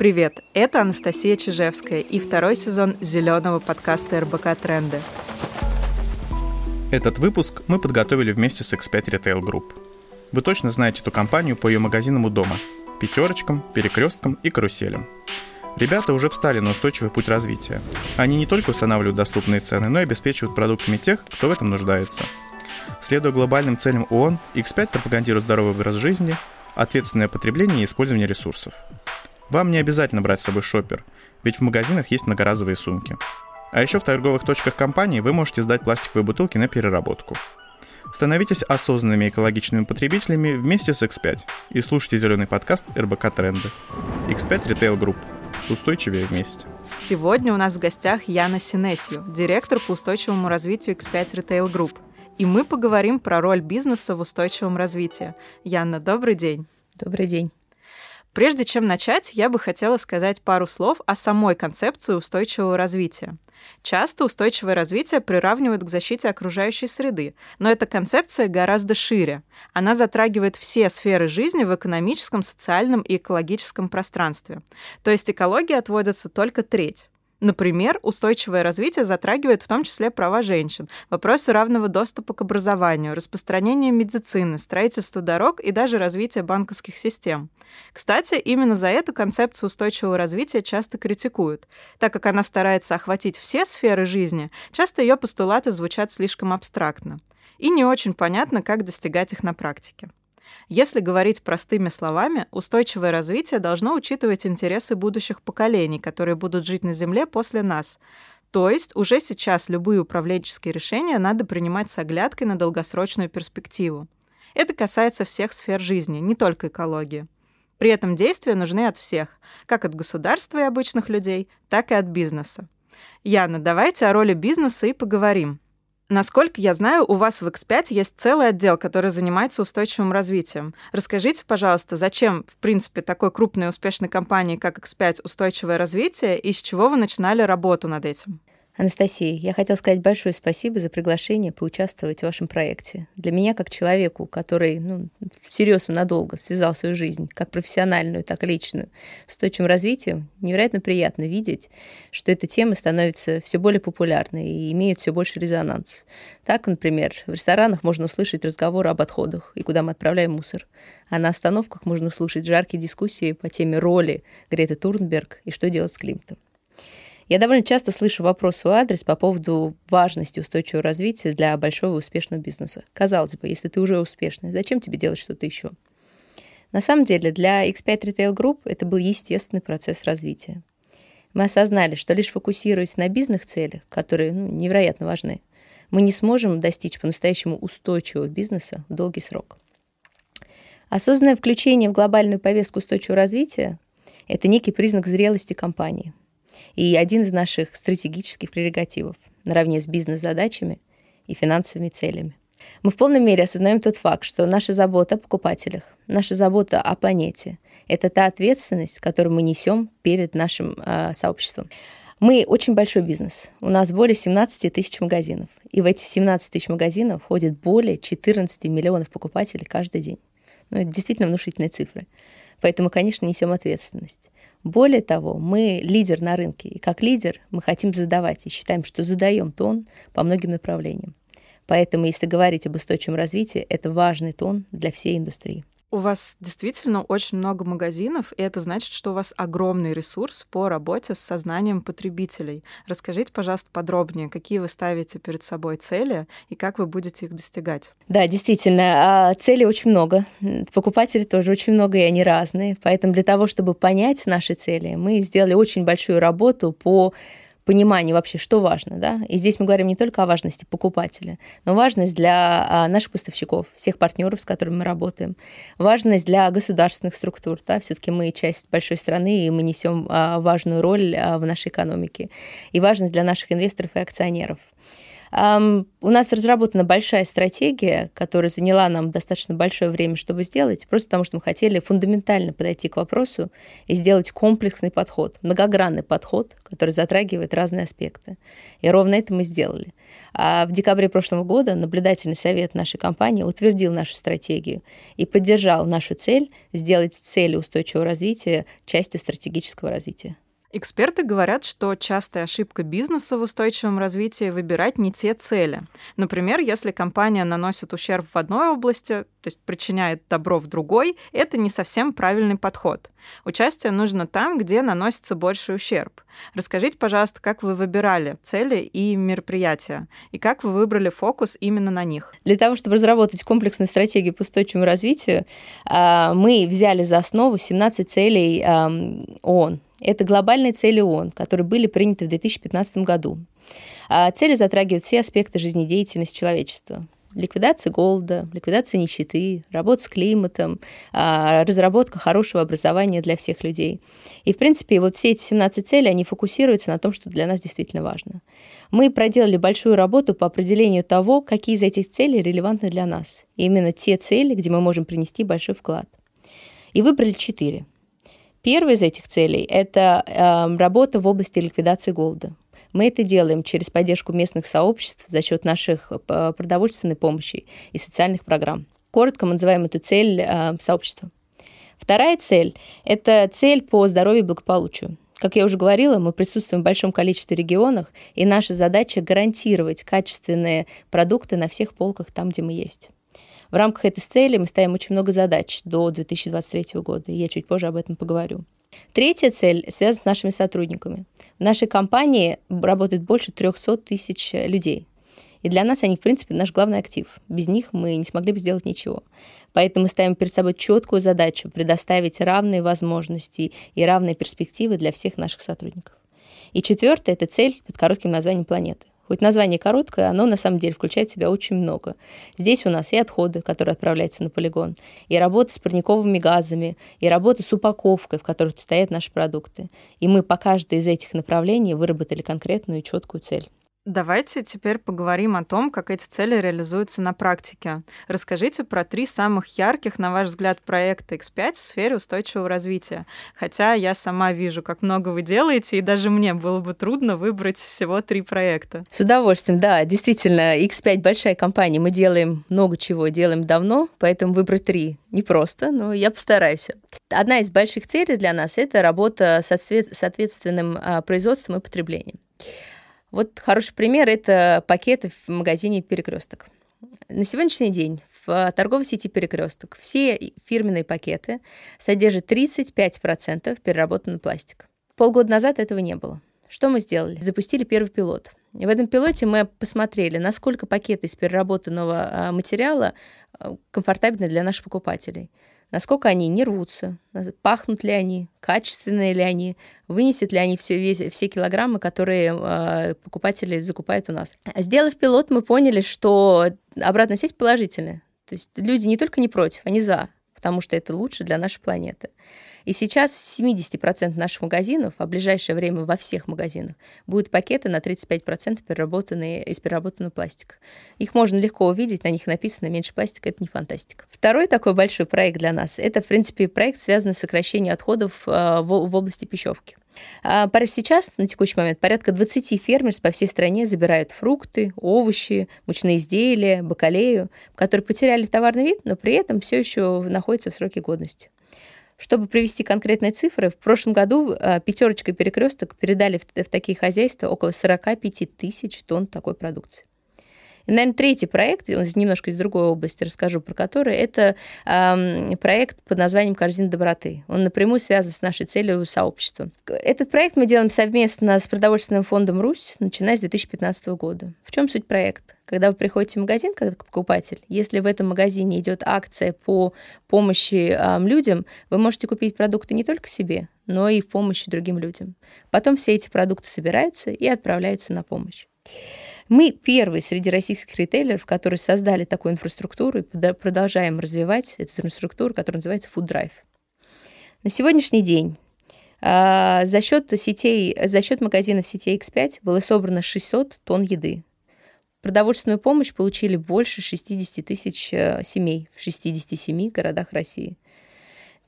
Привет, это Анастасия Чижевская и второй сезон «Зеленого» подкаста РБК «Тренды». Этот выпуск мы подготовили вместе с X5 Retail Group. Вы точно знаете эту компанию по ее магазинам у дома – «Пятёрочкам», «Перекрёсткам» и «Каруселям». Ребята уже встали на устойчивый путь развития. Они не только устанавливают доступные цены, но и обеспечивают продуктами тех, кто в этом нуждается. Следуя глобальным целям ООН, X5 пропагандирует здоровый образ жизни, ответственное потребление и использование ресурсов. Вам не обязательно брать с собой шоппер, ведь в магазинах есть многоразовые сумки. А еще в торговых точках компании вы можете сдать пластиковые бутылки на переработку. Становитесь осознанными экологичными потребителями вместе с X5 и слушайте зеленый подкаст РБК «Тренды». X5 Retail Group. Устойчивее вместе. Сегодня у нас в гостях Яна Синесью, директор по устойчивому развитию X5 Retail Group. И мы поговорим про роль бизнеса в устойчивом развитии. Яна, добрый день. Добрый день. Прежде чем начать, я бы хотела сказать пару слов о самой концепции устойчивого развития. Часто устойчивое развитие приравнивают к защите окружающей среды, но эта концепция гораздо шире. Она затрагивает все сферы жизни в экономическом, социальном и экологическом пространстве. То есть экологии отводится только треть. Например, устойчивое развитие затрагивает в том числе права женщин, вопросы равного доступа к образованию, распространение медицины, строительство дорог и даже развитие банковских систем. Кстати, именно за эту концепцию устойчивого развития часто критикуют. Так как она старается охватить все сферы жизни, часто ее постулаты звучат слишком абстрактно. И не очень понятно, как достигать их на практике. Если говорить простыми словами, устойчивое развитие должно учитывать интересы будущих поколений, которые будут жить на Земле после нас. То есть уже сейчас любые управленческие решения надо принимать с оглядкой на долгосрочную перспективу. Это касается всех сфер жизни, не только экологии. При этом действия нужны от всех, как от государства и обычных людей, так и от бизнеса. Яна, давайте о роли бизнеса и поговорим. Насколько я знаю, у вас в X5 есть целый отдел, который занимается устойчивым развитием. Расскажите, пожалуйста, зачем, в принципе, такой крупной и успешной компании, как X5, устойчивое развитие, и с чего вы начинали работу над этим? Анастасия, я хотела сказать большое спасибо за приглашение поучаствовать в вашем проекте. Для меня, как человеку, который всерьез и надолго связал свою жизнь, как профессиональную, так и личную, с устойчивым развитием, невероятно приятно видеть, что эта тема становится все более популярной и имеет все больше резонанс. Так, например, в ресторанах можно услышать разговоры об отходах и куда мы отправляем мусор. А на остановках можно услышать жаркие дискуссии по теме роли Греты Тунберг и что делать с климатом. Я довольно часто слышу вопрос в свой адрес по поводу важности устойчивого развития для большого успешного бизнеса. Казалось бы, если ты уже успешный, зачем тебе делать что-то еще? На самом деле для X5 Retail Group это был естественный процесс развития. Мы осознали, что лишь фокусируясь на бизнес-целях, которые невероятно важны, мы не сможем достичь по-настоящему устойчивого бизнеса в долгий срок. Осознанное включение в глобальную повестку устойчивого развития – это некий признак зрелости компании. И один из наших стратегических прерогативов наравне с бизнес-задачами и финансовыми целями. Мы в полной мере осознаем тот факт, что наша забота о покупателях, наша забота о планете – это та ответственность, которую мы несем перед нашим сообществом. Мы очень большой бизнес. У нас более 17 тысяч магазинов. И в эти 17 тысяч магазинов входит более 14 миллионов покупателей каждый день. Это действительно внушительные цифры. Поэтому, конечно, несем ответственность. Более того, мы лидер на рынке, и как лидер мы хотим задавать, и считаем, что задаем тон по многим направлениям. Поэтому, если говорить об устойчивом развитии, это важный тон для всей индустрии. У вас действительно очень много магазинов, и это значит, что у вас огромный ресурс по работе с сознанием потребителей. Расскажите, пожалуйста, подробнее, какие вы ставите перед собой цели и как вы будете их достигать? Да, действительно, целей очень много. Покупателей тоже очень много, и они разные. Поэтому для того, чтобы понять наши цели, мы сделали очень большую работу по пониманию вообще, что важно, да? И здесь мы говорим не только о важности покупателя, но важность для наших поставщиков, всех партнеров, с которыми мы работаем, важность для государственных структур, да? Все-таки мы часть большой страны, и мы несем важную роль в нашей экономике, и важность для наших инвесторов и акционеров. У нас разработана большая стратегия, которая заняла нам достаточно большое время, чтобы сделать, просто потому что мы хотели фундаментально подойти к вопросу и сделать комплексный подход, многогранный подход, который затрагивает разные аспекты. И ровно это мы сделали. А в декабре прошлого года наблюдательный совет нашей компании утвердил нашу стратегию и поддержал нашу цель сделать цели устойчивого развития частью стратегического развития. Эксперты говорят, что частая ошибка бизнеса в устойчивом развитии – выбирать не те цели. Например, если компания наносит ущерб в одной области, то есть причиняет добро в другой, это не совсем правильный подход. Участие нужно там, где наносится больший ущерб. Расскажите, пожалуйста, как вы выбирали цели и мероприятия, и как вы выбрали фокус именно на них? Для того, чтобы разработать комплексную стратегию по устойчивому развитию, мы взяли за основу 17 целей ООН. Это глобальные цели ООН, которые были приняты в 2015 году. Цели затрагивают все аспекты жизнедеятельности человечества. Ликвидация голода, ликвидация нищеты, работа с климатом, разработка хорошего образования для всех людей. И, в принципе, вот все эти 17 целей, они фокусируются на том, что для нас действительно важно. Мы проделали большую работу по определению того, какие из этих целей релевантны для нас. И именно те цели, где мы можем принести большой вклад. И выбрали 4. Первая из этих целей – это работа в области ликвидации голода. Мы это делаем через поддержку местных сообществ за счет наших продовольственной помощи и социальных программ. Коротко мы называем эту цель сообщества. Вторая цель – это цель по здоровью и благополучию. Как я уже говорила, мы присутствуем в большом количестве регионов, и наша задача – гарантировать качественные продукты на всех полках там, где мы есть. В рамках этой цели мы ставим очень много задач до 2023 года, и я чуть позже об этом поговорю. Третья цель связана с нашими сотрудниками. В нашей компании работает больше 300 тысяч людей. И для нас они, в принципе, наш главный актив. Без них мы не смогли бы сделать ничего. Поэтому мы ставим перед собой четкую задачу предоставить равные возможности и равные перспективы для всех наших сотрудников. И четвертая – это цель под коротким названием «Планеты». Хоть название короткое, оно на самом деле включает в себя очень много. Здесь у нас и отходы, которые отправляются на полигон, и работа с парниковыми газами, и работа с упаковкой, в которой стоят наши продукты. И мы по каждой из этих направлений выработали конкретную и четкую цель. Давайте теперь поговорим о том, как эти цели реализуются на практике. Расскажите про 3 самых ярких, на ваш взгляд, проекта X5 в сфере устойчивого развития. Хотя я сама вижу, как много вы делаете, и даже мне было бы трудно выбрать всего 3 проекта. С удовольствием, да. Действительно, X5 большая компания. Мы делаем много чего, делаем давно, поэтому выбрать 3 непросто, но я постараюсь. Одна из больших целей для нас – это работа с ответственным производством и потреблением. Вот хороший пример – это пакеты в магазине «Перекрёсток». На сегодняшний день в торговой сети «Перекрёсток» все фирменные пакеты содержат 35% переработанного пластика. Полгода назад этого не было. Что мы сделали? Запустили первый пилот. И в этом пилоте мы посмотрели, насколько пакеты из переработанного материала комфортабельны для наших покупателей. Насколько они не рвутся, пахнут ли они, качественные ли они, вынесут ли они все килограммы, которые покупатели закупают у нас. Сделав пилот, мы поняли, что обратная сеть положительная. То есть люди не только не против, они за, потому что это лучше для нашей планеты. И сейчас в 70% наших магазинов, а в ближайшее время во всех магазинах, будут пакеты на 35% переработанные из переработанного пластика. Их можно легко увидеть, на них написано «меньше пластика» — это не фантастика. Второй такой большой проект для нас — это, в принципе, проект, связанный с сокращением отходов в области пищевки. Сейчас, на текущий момент, порядка 20 фермерств по всей стране забирают фрукты, овощи, мучные изделия, бакалею, которые потеряли товарный вид, но при этом все еще находятся в сроке годности. Чтобы привести конкретные цифры, в прошлом году «Пятёрочка» и «Перекрёсток» передали в такие хозяйства около 45 тысяч тонн такой продукции. И, наверное, третий проект, он немножко из другой области расскажу про который, это проект под названием «Корзина доброты». Он напрямую связан с нашей целью сообщества. Этот проект мы делаем совместно с Продовольственным фондом «Русь», начиная с 2015 года. В чем суть проекта? Когда вы приходите в магазин как покупатель, если в этом магазине идет акция по помощи людям, вы можете купить продукты не только себе, но и в помощь другим людям. Потом все эти продукты собираются и отправляются на помощь. Мы первые среди российских ритейлеров, которые создали такую инфраструктуру и продолжаем развивать эту инфраструктуру, которая называется Food Drive. На сегодняшний день за счет магазинов сети X5 было собрано 600 тонн еды. Продовольственную помощь получили больше 60 тысяч семей в 67 городах России.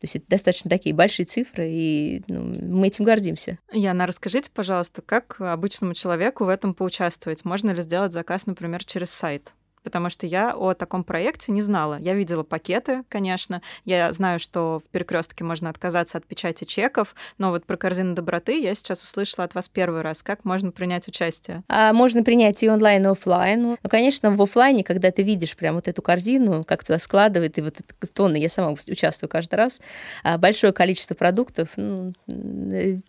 То есть это достаточно такие большие цифры, и мы этим гордимся. Яна, расскажите, пожалуйста, как обычному человеку в этом поучаствовать? Можно ли сделать заказ, например, через сайт? Потому что я о таком проекте не знала. Я видела пакеты, конечно. Я знаю, что в Перекрёстке можно отказаться от печати чеков, но вот про корзину доброты я сейчас услышала от вас первый раз. Как можно принять участие? Можно принять и онлайн, и офлайн. Ну, конечно, в офлайне, когда ты видишь прям вот эту корзину, как туда складывают, и вот это тонны, я сама участвую каждый раз, большое количество продуктов,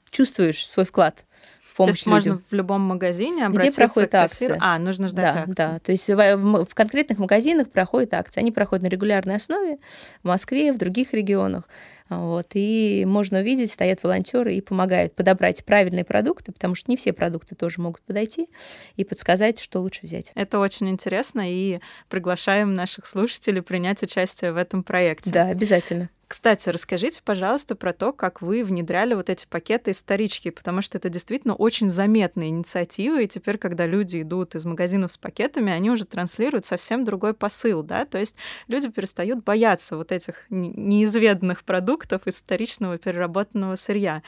чувствуешь свой вклад. То есть людям. Можно в любом магазине обратиться. Где проходит акция? Нужно ждать акции. Да, то есть в конкретных магазинах проходят акции. Они проходят на регулярной основе в Москве, в других регионах. Вот. И можно увидеть, стоят волонтеры и помогают подобрать правильные продукты, потому что не все продукты тоже могут подойти, и подсказать, что лучше взять. Это очень интересно, и приглашаем наших слушателей принять участие в этом проекте. Да, обязательно. Кстати, расскажите, пожалуйста, про то, как вы внедряли вот эти пакеты из вторички, потому что это действительно очень заметная инициатива, и теперь, когда люди идут из магазинов с пакетами, они уже транслируют совсем другой посыл, да, то есть люди перестают бояться вот этих неизведанных продуктов из вторичного переработанного сырья.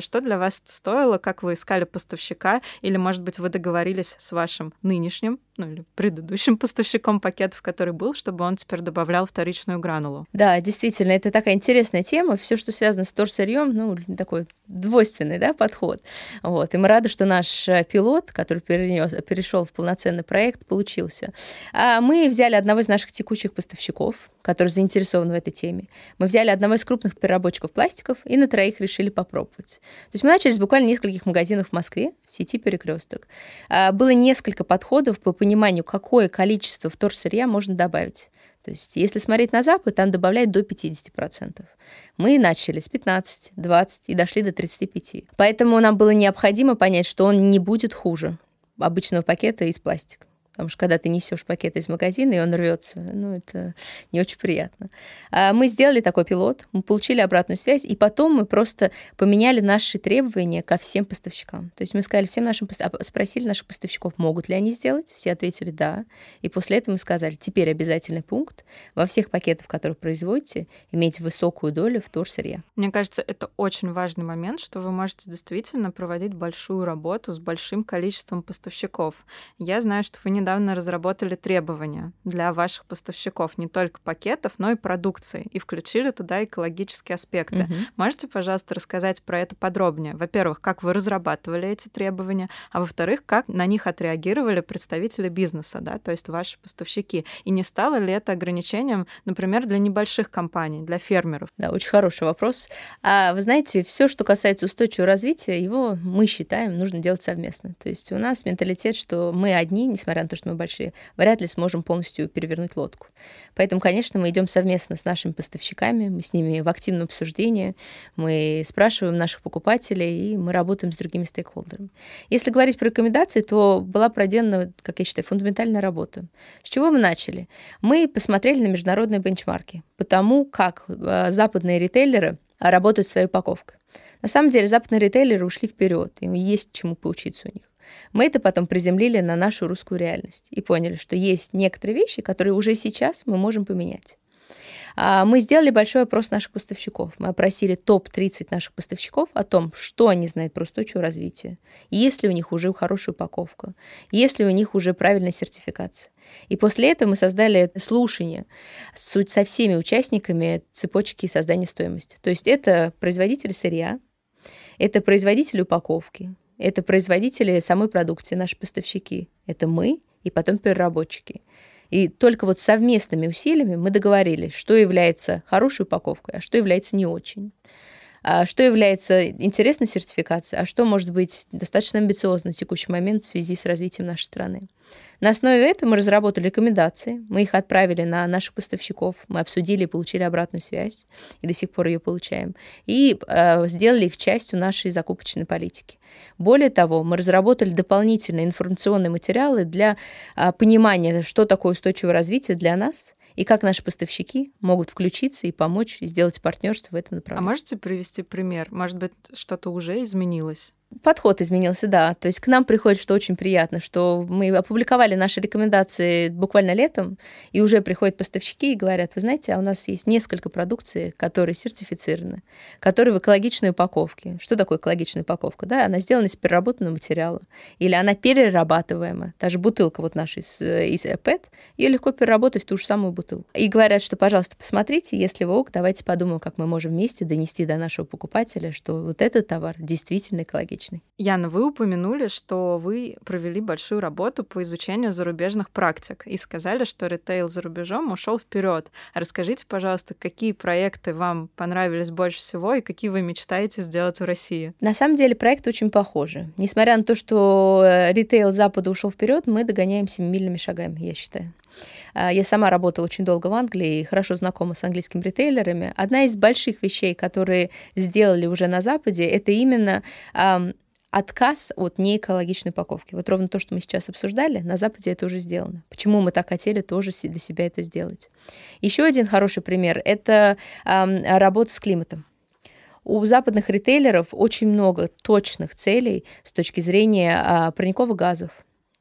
Что для вас стоило, как вы искали поставщика, или, может быть, вы договорились с вашим нынешним, или предыдущим поставщиком пакетов, который был, чтобы он теперь добавлял вторичную гранулу? Да, действительно, это такая интересная тема. Все, что связано с торсырьем, такой двойственный, подход. Вот. И мы рады, что наш пилот, который перешел в полноценный проект, получился. А мы взяли одного из наших текущих поставщиков, который заинтересован в этой теме. Мы взяли одного из крупных переработчиков пластиков и на троих решили попробовать. То есть мы начали с буквально нескольких магазинов в Москве, в сети «Перекрёсток». Было несколько подходов по пониманию, какое количество вторсырья можно добавить. То есть если смотреть на Запад, там добавляют до 50%. Мы начали с 15, 20 и дошли до 35. Поэтому нам было необходимо понять, что он не будет хуже обычного пакета из пластика. Потому что когда ты несешь пакет из магазина, и он рвется, это не очень приятно. Мы сделали такой пилот, мы получили обратную связь, и потом мы просто поменяли наши требования ко всем поставщикам. То есть мы сказали всем нашим поставщикам, спросили наших поставщиков, могут ли они сделать, все ответили «да». И после этого мы сказали, теперь обязательный пункт, во всех пакетах, которые производите, иметь высокую долю вторсырья. Мне кажется, это очень важный момент, что вы можете действительно проводить большую работу с большим количеством поставщиков. Я знаю, что вы недавно разработали требования для ваших поставщиков, не только пакетов, но и продукции, и включили туда экологические аспекты. Можете, пожалуйста, рассказать про это подробнее? Во-первых, как вы разрабатывали эти требования, а во-вторых, как на них отреагировали представители бизнеса, то есть ваши поставщики? И не стало ли это ограничением, например, для небольших компаний, для фермеров? Да, очень хороший вопрос. Вы знаете, все, что касается устойчивого развития, его, мы считаем, нужно делать совместно. То есть у нас менталитет, что мы одни, несмотря на то, что мы большие, вряд ли сможем полностью перевернуть лодку. Поэтому, конечно, мы идем совместно с нашими поставщиками, мы с ними в активном обсуждении, мы спрашиваем наших покупателей, и мы работаем с другими стейкхолдерами. Если говорить про рекомендации, то была проделана, как я считаю, фундаментальная работа. С чего мы начали? Мы посмотрели на международные бенчмарки по тому, как западные ритейлеры работают со своей упаковкой. На самом деле западные ритейлеры ушли вперед, им есть чему поучиться у них. Мы это потом приземлили на нашу русскую реальность и поняли, что есть некоторые вещи, которые уже сейчас мы можем поменять. Мы сделали большой опрос наших поставщиков. Мы опросили топ-30 наших поставщиков о том, что они знают про устойчивое развитие, есть ли у них уже хорошая упаковка, есть ли у них уже правильная сертификация. И после этого мы создали слушание со всеми участниками цепочки создания стоимости. То есть это производители сырья, это производители упаковки, это производители самой продукции, наши поставщики. Это мы и потом переработчики. И только вот совместными усилиями мы договорились, что является хорошей упаковкой, а что является не очень. Что является интересной сертификацией, а что может быть достаточно амбициозно на текущий момент в связи с развитием нашей страны. На основе этого мы разработали рекомендации, мы их отправили на наших поставщиков, мы обсудили и получили обратную связь, и до сих пор ее получаем, и сделали их частью нашей закупочной политики. Более того, мы разработали дополнительные информационные материалы для понимания, что такое устойчивое развитие для нас, и как наши поставщики могут включиться и помочь сделать партнерство в этом направлении. А можете привести пример? Может быть, что-то уже изменилось? Подход изменился, да. То есть к нам приходит, что очень приятно, что мы опубликовали наши рекомендации буквально летом, и уже приходят поставщики и говорят: вы знаете, а у нас есть несколько продукции, которые сертифицированы, которые в экологичной упаковке. Что такое экологичная упаковка? Да, она сделана из переработанного материала, или она перерабатываемая. Даже бутылка вот наша из ЭПЭТ, ее легко переработать в ту же самую бутылку. И говорят, что, пожалуйста, посмотрите, если вы ок, давайте подумаем, как мы можем вместе донести до нашего покупателя, что вот этот товар действительно экологичный. Яна, вы упомянули, что вы провели большую работу по изучению зарубежных практик и сказали, что ритейл за рубежом ушел вперед. Расскажите, пожалуйста, какие проекты вам понравились больше всего и какие вы мечтаете сделать в России? На самом деле проекты очень похожи. Несмотря на то, что ритейл Запада ушел вперед, мы догоняем семимильными шагами, я считаю. Я сама работала очень долго в Англии и хорошо знакома с английскими ритейлерами. Одна из больших вещей, которые сделали уже на Западе, это именно отказ от неэкологичной упаковки. Вот ровно то, что мы сейчас обсуждали, на Западе это уже сделано. Почему мы так хотели тоже для себя это сделать? Еще один хороший пример – это работа с климатом. У западных ритейлеров очень много точных целей с точки зрения парниковых газов,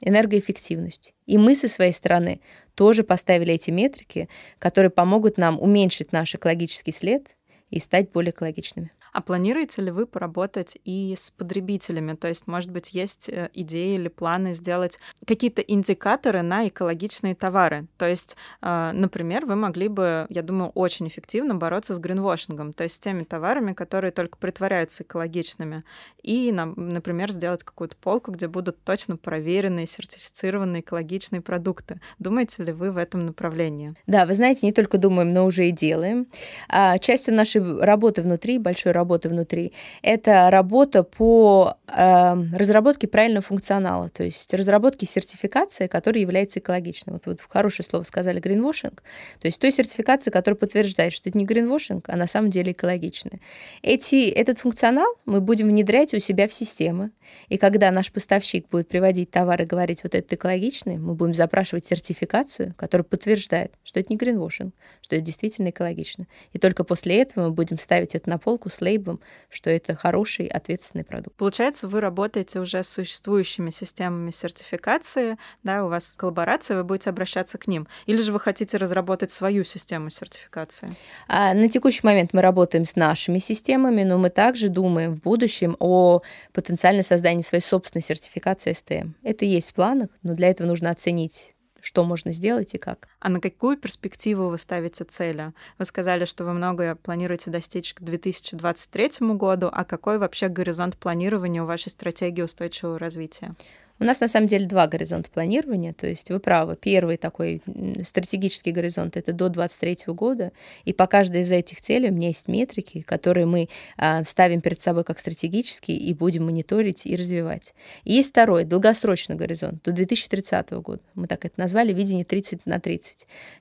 энергоэффективности. И мы со своей стороны тоже поставили эти метрики, которые помогут нам уменьшить наш экологический след и стать более экологичными. А планируете ли вы поработать и с потребителями? То есть, может быть, есть идеи или планы сделать какие-то индикаторы на экологичные товары? То есть, например, вы могли бы, я думаю, очень эффективно бороться с гринвошингом, то есть с теми товарами, которые только притворяются экологичными. И, например, сделать какую-то полку, где будут точно проверенные, сертифицированные экологичные продукты. Думаете ли вы в этом направлении? Да, вы знаете, не только думаем, но уже и делаем. Частью нашей работы внутри, большой работы внутри, это работа по разработке правильного функционала, то есть разработке сертификации, которая является экологичной. Вот вы хорошее слово сказали, гринвошинг, то есть той сертификации, которая подтверждает, что это не гринвошинг, а на самом деле экологичная. Этот функционал мы будем внедрять у себя в системы, и когда наш поставщик будет приводить товар и говорить, вот это экологичный, мы будем запрашивать сертификацию, которая подтверждает, что это не гринвошинг, что это действительно экологично. И только после этого мы будем ставить это на полку с лейблом, что это хороший, ответственный продукт. Получается, вы работаете уже с существующими системами сертификации, да, у вас коллаборация, вы будете обращаться к ним. Или же вы хотите разработать свою систему сертификации? На текущий момент мы работаем с нашими системами, но мы также думаем в будущем о потенциальном создании своей собственной сертификации СТМ. Это есть в планах, но для этого нужно оценить, что можно сделать и как. А на какую перспективу вы ставите цели? Вы сказали, что вы многое планируете достичь к 2023 году, а какой вообще горизонт планирования у вашей стратегии устойчивого развития? У нас, на самом деле, два горизонта планирования, то есть вы правы. Первый такой стратегический горизонт – это до 2023 года, и по каждой из этих целей у меня есть метрики, которые мы ставим перед собой как стратегические и будем мониторить и развивать. И есть второй, долгосрочный горизонт, до 2030 года. Мы так это назвали, видение 30/30.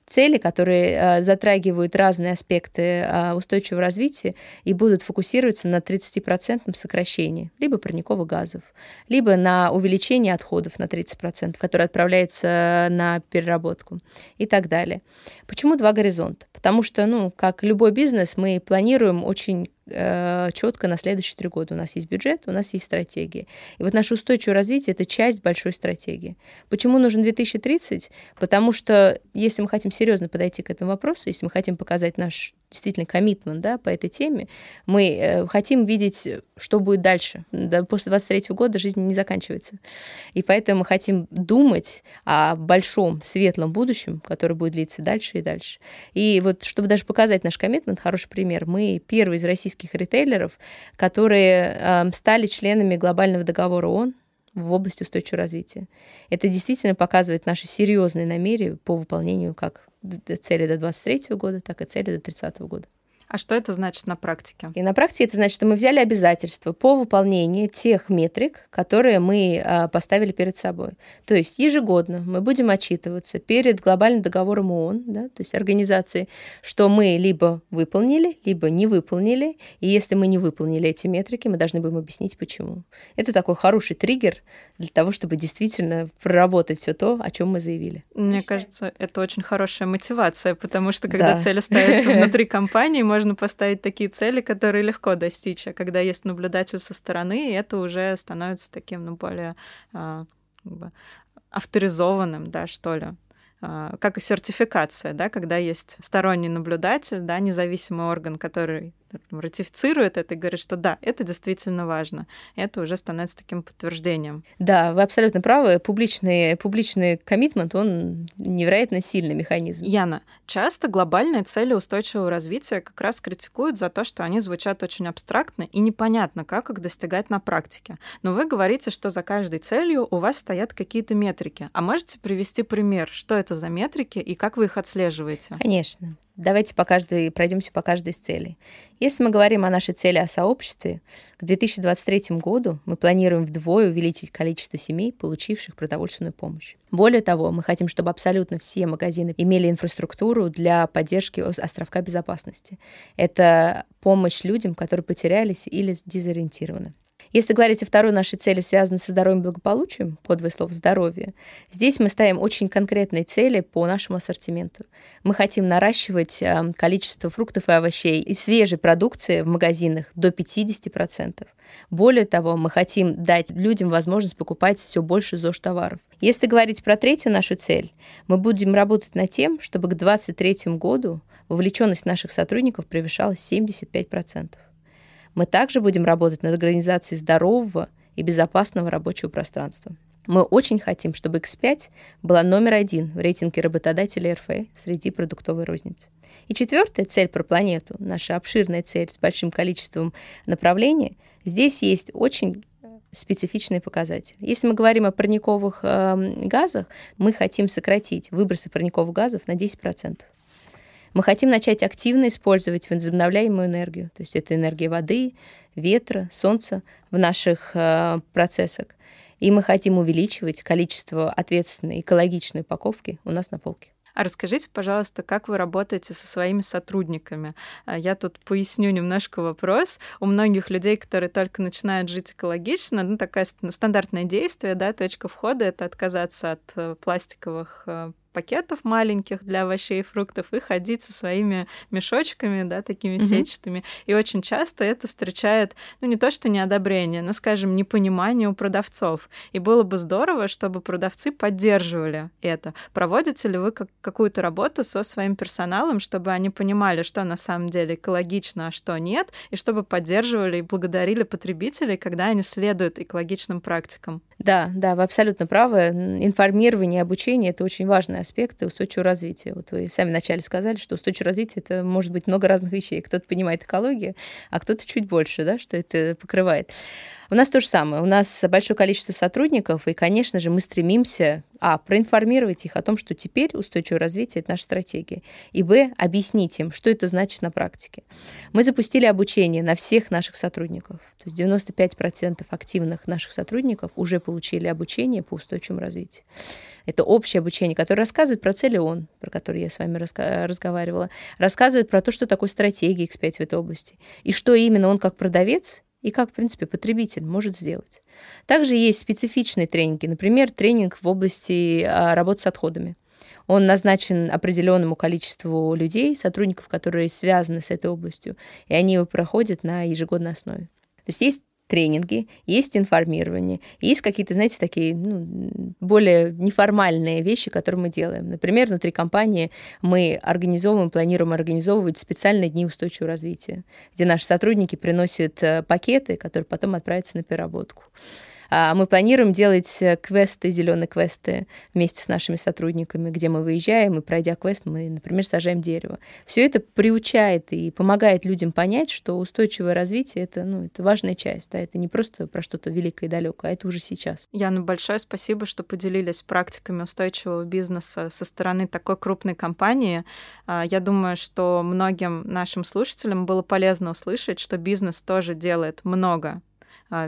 Цели, которые затрагивают разные аспекты устойчивого развития и будут фокусироваться на 30% сокращении либо парниковых газов, либо на увеличении отходов на 30%, которые отправляются на переработку и так далее. Почему два горизонта? Потому что, как любой бизнес, мы планируем очень четко на следующие 3 года. У нас есть бюджет, у нас есть стратегия. И вот наше устойчивое развитие – это часть большой стратегии. Почему нужен 2030? Потому что, если мы хотим серьезно подойти к этому вопросу, если мы хотим показать наш действительно коммитмент, да, по этой теме, мы хотим видеть, что будет дальше. После 2023 года жизнь не заканчивается. И поэтому мы хотим думать о большом, светлом будущем, которое будет длиться дальше и дальше. И вот, чтобы даже показать наш коммитмент, хороший пример, мы первые из российских ритейлеров, которые стали членами глобального договора ООН в области устойчивого развития. Это действительно показывает наши серьезные намерения по выполнению как цели до 2023 года, так и цели до 2030 года. А что это значит на практике? И на практике это значит, что мы взяли обязательства по выполнению тех метрик, которые мы поставили перед собой. То есть ежегодно мы будем отчитываться перед глобальным договором ООН, да, то есть организацией, что мы либо выполнили, либо не выполнили. И если мы не выполнили эти метрики, мы должны будем объяснить, почему. Это такой хороший триггер для того, чтобы действительно проработать все то, о чем мы заявили. Мне кажется, это очень хорошая мотивация, потому что когда цели ставятся внутри компании, можно можно поставить такие цели, которые легко достичь, а когда есть наблюдатель со стороны, это уже становится таким, ну, более как бы авторизованным, да, что ли. Как и сертификация, да, когда есть сторонний наблюдатель, да, независимый орган, который ратифицирует это и говорит, что да, это действительно важно. Это уже становится таким подтверждением. Да, вы абсолютно правы. Публичный коммитмент, он невероятно сильный механизм. Яна, часто глобальные цели устойчивого развития как раз критикуют за то, что они звучат очень абстрактно и непонятно, как их достигать на практике. Но вы говорите, что за каждой целью у вас стоят какие-то метрики. А можете привести пример, что это за метрики и как вы их отслеживаете? Конечно. Давайте пройдемся по каждой из целей. Если мы говорим о нашей цели о сообществе, к 2023 году мы планируем вдвое увеличить количество семей, получивших продовольственную помощь. Более того, мы хотим, чтобы абсолютно все магазины имели инфраструктуру для поддержки островка безопасности. Это помощь людям, которые потерялись или дезориентированы. Если говорить о второй нашей цели, связанной со здоровьем и благополучием, кодовое слово «здоровье», здесь мы ставим очень конкретные цели по нашему ассортименту. Мы хотим наращивать количество фруктов и овощей и свежей продукции в магазинах до 50%. Более того, мы хотим дать людям возможность покупать все больше ЗОЖ-товаров. Если говорить про третью нашу цель, мы будем работать над тем, чтобы к 2023 году вовлеченность наших сотрудников превышала 75%. Мы также будем работать над организацией здорового и безопасного рабочего пространства. Мы очень хотим, чтобы X5 была номер 1 в рейтинге работодателей РФ среди продуктовой розницы. И четвертая цель про планету, наша обширная цель с большим количеством направлений, здесь есть очень специфичные показатели. Если мы говорим о парниковых газах, мы хотим сократить выбросы парниковых газов на 10%. Мы хотим начать активно использовать возобновляемую энергию, то есть это энергия воды, ветра, солнца в наших процессах. И мы хотим увеличивать количество ответственной экологичной упаковки у нас на полке. А расскажите, пожалуйста, как вы работаете со своими сотрудниками? Я тут поясню немножко вопрос. У многих людей, которые только начинают жить экологично, ну, такое стандартное действие, да, точка входа — это отказаться от пластиковых пакетов маленьких для овощей и фруктов и ходить со своими мешочками, да, такими сетчатыми. И очень часто это встречает, ну, не то что неодобрение, но, скажем, непонимание у продавцов. И было бы здорово, чтобы продавцы поддерживали это. Проводите ли вы какую-то работу со своим персоналом, чтобы они понимали, что на самом деле экологично, а что нет, и чтобы поддерживали и благодарили потребителей, когда они следуют экологичным практикам? Да, вы абсолютно правы. Информирование и обучение — это очень важно аспекты устойчивого развития. Вот вы сами вначале сказали, что устойчивое развитие — это может быть много разных вещей. Кто-то понимает экологию, а кто-то чуть больше, да, что это покрывает. У нас то же самое. У нас большое количество сотрудников, и, конечно же, мы стремимся проинформировать их о том, что теперь устойчивое развитие — это наша стратегия, и объяснить им, что это значит на практике. Мы запустили обучение на всех наших сотрудников. То есть 95% активных наших сотрудников уже получили обучение по устойчивому развитию. Это общее обучение, которое рассказывает про цели ООН, про которые я с вами разговаривала, рассказывает про то, что такое стратегия X5 в этой области, и что именно он как продавец и как, в принципе, потребитель может сделать. Также есть специфичные тренинги, например, тренинг в области работы с отходами. Он назначен определенному количеству людей, сотрудников, которые связаны с этой областью, и они его проходят на ежегодной основе. То есть тренинги, есть информирование, есть какие-то, знаете, такие более неформальные вещи, которые мы делаем. Например, внутри компании мы планируем организовывать специальные дни устойчивого развития, где наши сотрудники приносят пакеты, которые потом отправятся на переработку. Мы планируем делать квесты, зеленые квесты вместе с нашими сотрудниками, где мы выезжаем, и, пройдя квест, мы, например, сажаем дерево. Все это приучает и помогает людям понять, что устойчивое развитие — это важная часть, да, это не просто про что-то великое и далекое, а это уже сейчас. Яна, большое спасибо, что поделились практиками устойчивого бизнеса со стороны такой крупной компании. Я думаю, что многим нашим слушателям было полезно услышать, что бизнес тоже делает много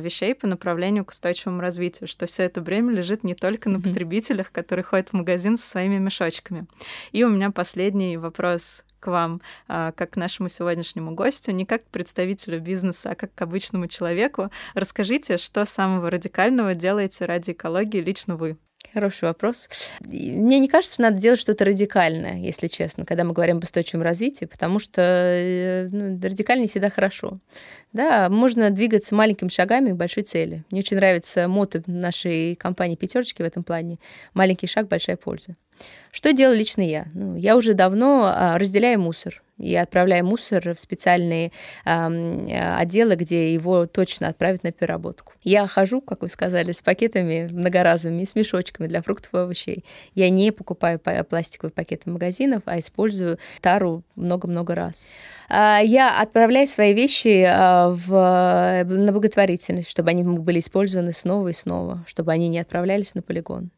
вещей по направлению к устойчивому развитию, что все это бремя лежит не только на потребителях, которые ходят в магазин со своими мешочками. И у меня последний вопрос к вам, как к нашему сегодняшнему гостю, не как к представителю бизнеса, а как к обычному человеку. Расскажите, что самого радикального делаете ради экологии лично вы? Хороший вопрос. Мне не кажется, что надо делать что-то радикальное, если честно, когда мы говорим об устойчивом развитии, потому что радикально не всегда хорошо. Да, можно двигаться маленькими шагами к большой цели. Мне очень нравится мото нашей компании «Пятёрочки» в этом плане. Маленький шаг, большая польза. Что делаю лично я? Я уже давно разделяю мусор и отправляю мусор в специальные отделы, где его точно отправят на переработку. Я хожу, как вы сказали, с пакетами многоразовыми, с мешочками для фруктов и овощей. Я не покупаю пластиковые пакеты магазинов, а использую тару много-много раз. Я отправляю свои вещи на благотворительность, чтобы они были использованы снова и снова, чтобы они не отправлялись на полигон.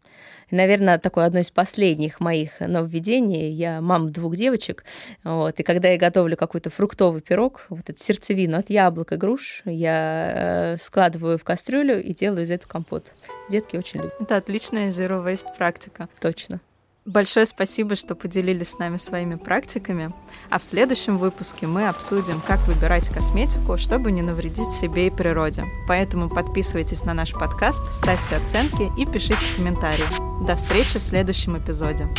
Наверное, такое одно из последних моих нововведений. Я мама 2 девочек, вот, и когда я готовлю какой-то фруктовый пирог, вот эту сердцевину от яблок и груш, я складываю в кастрюлю и делаю из этого компот. Детки очень любят. Это отличная Zero Waste практика. Точно. Большое спасибо, что поделились с нами своими практиками. А в следующем выпуске мы обсудим, как выбирать косметику, чтобы не навредить себе и природе. Поэтому подписывайтесь на наш подкаст, ставьте оценки и пишите комментарии. До встречи в следующем эпизоде.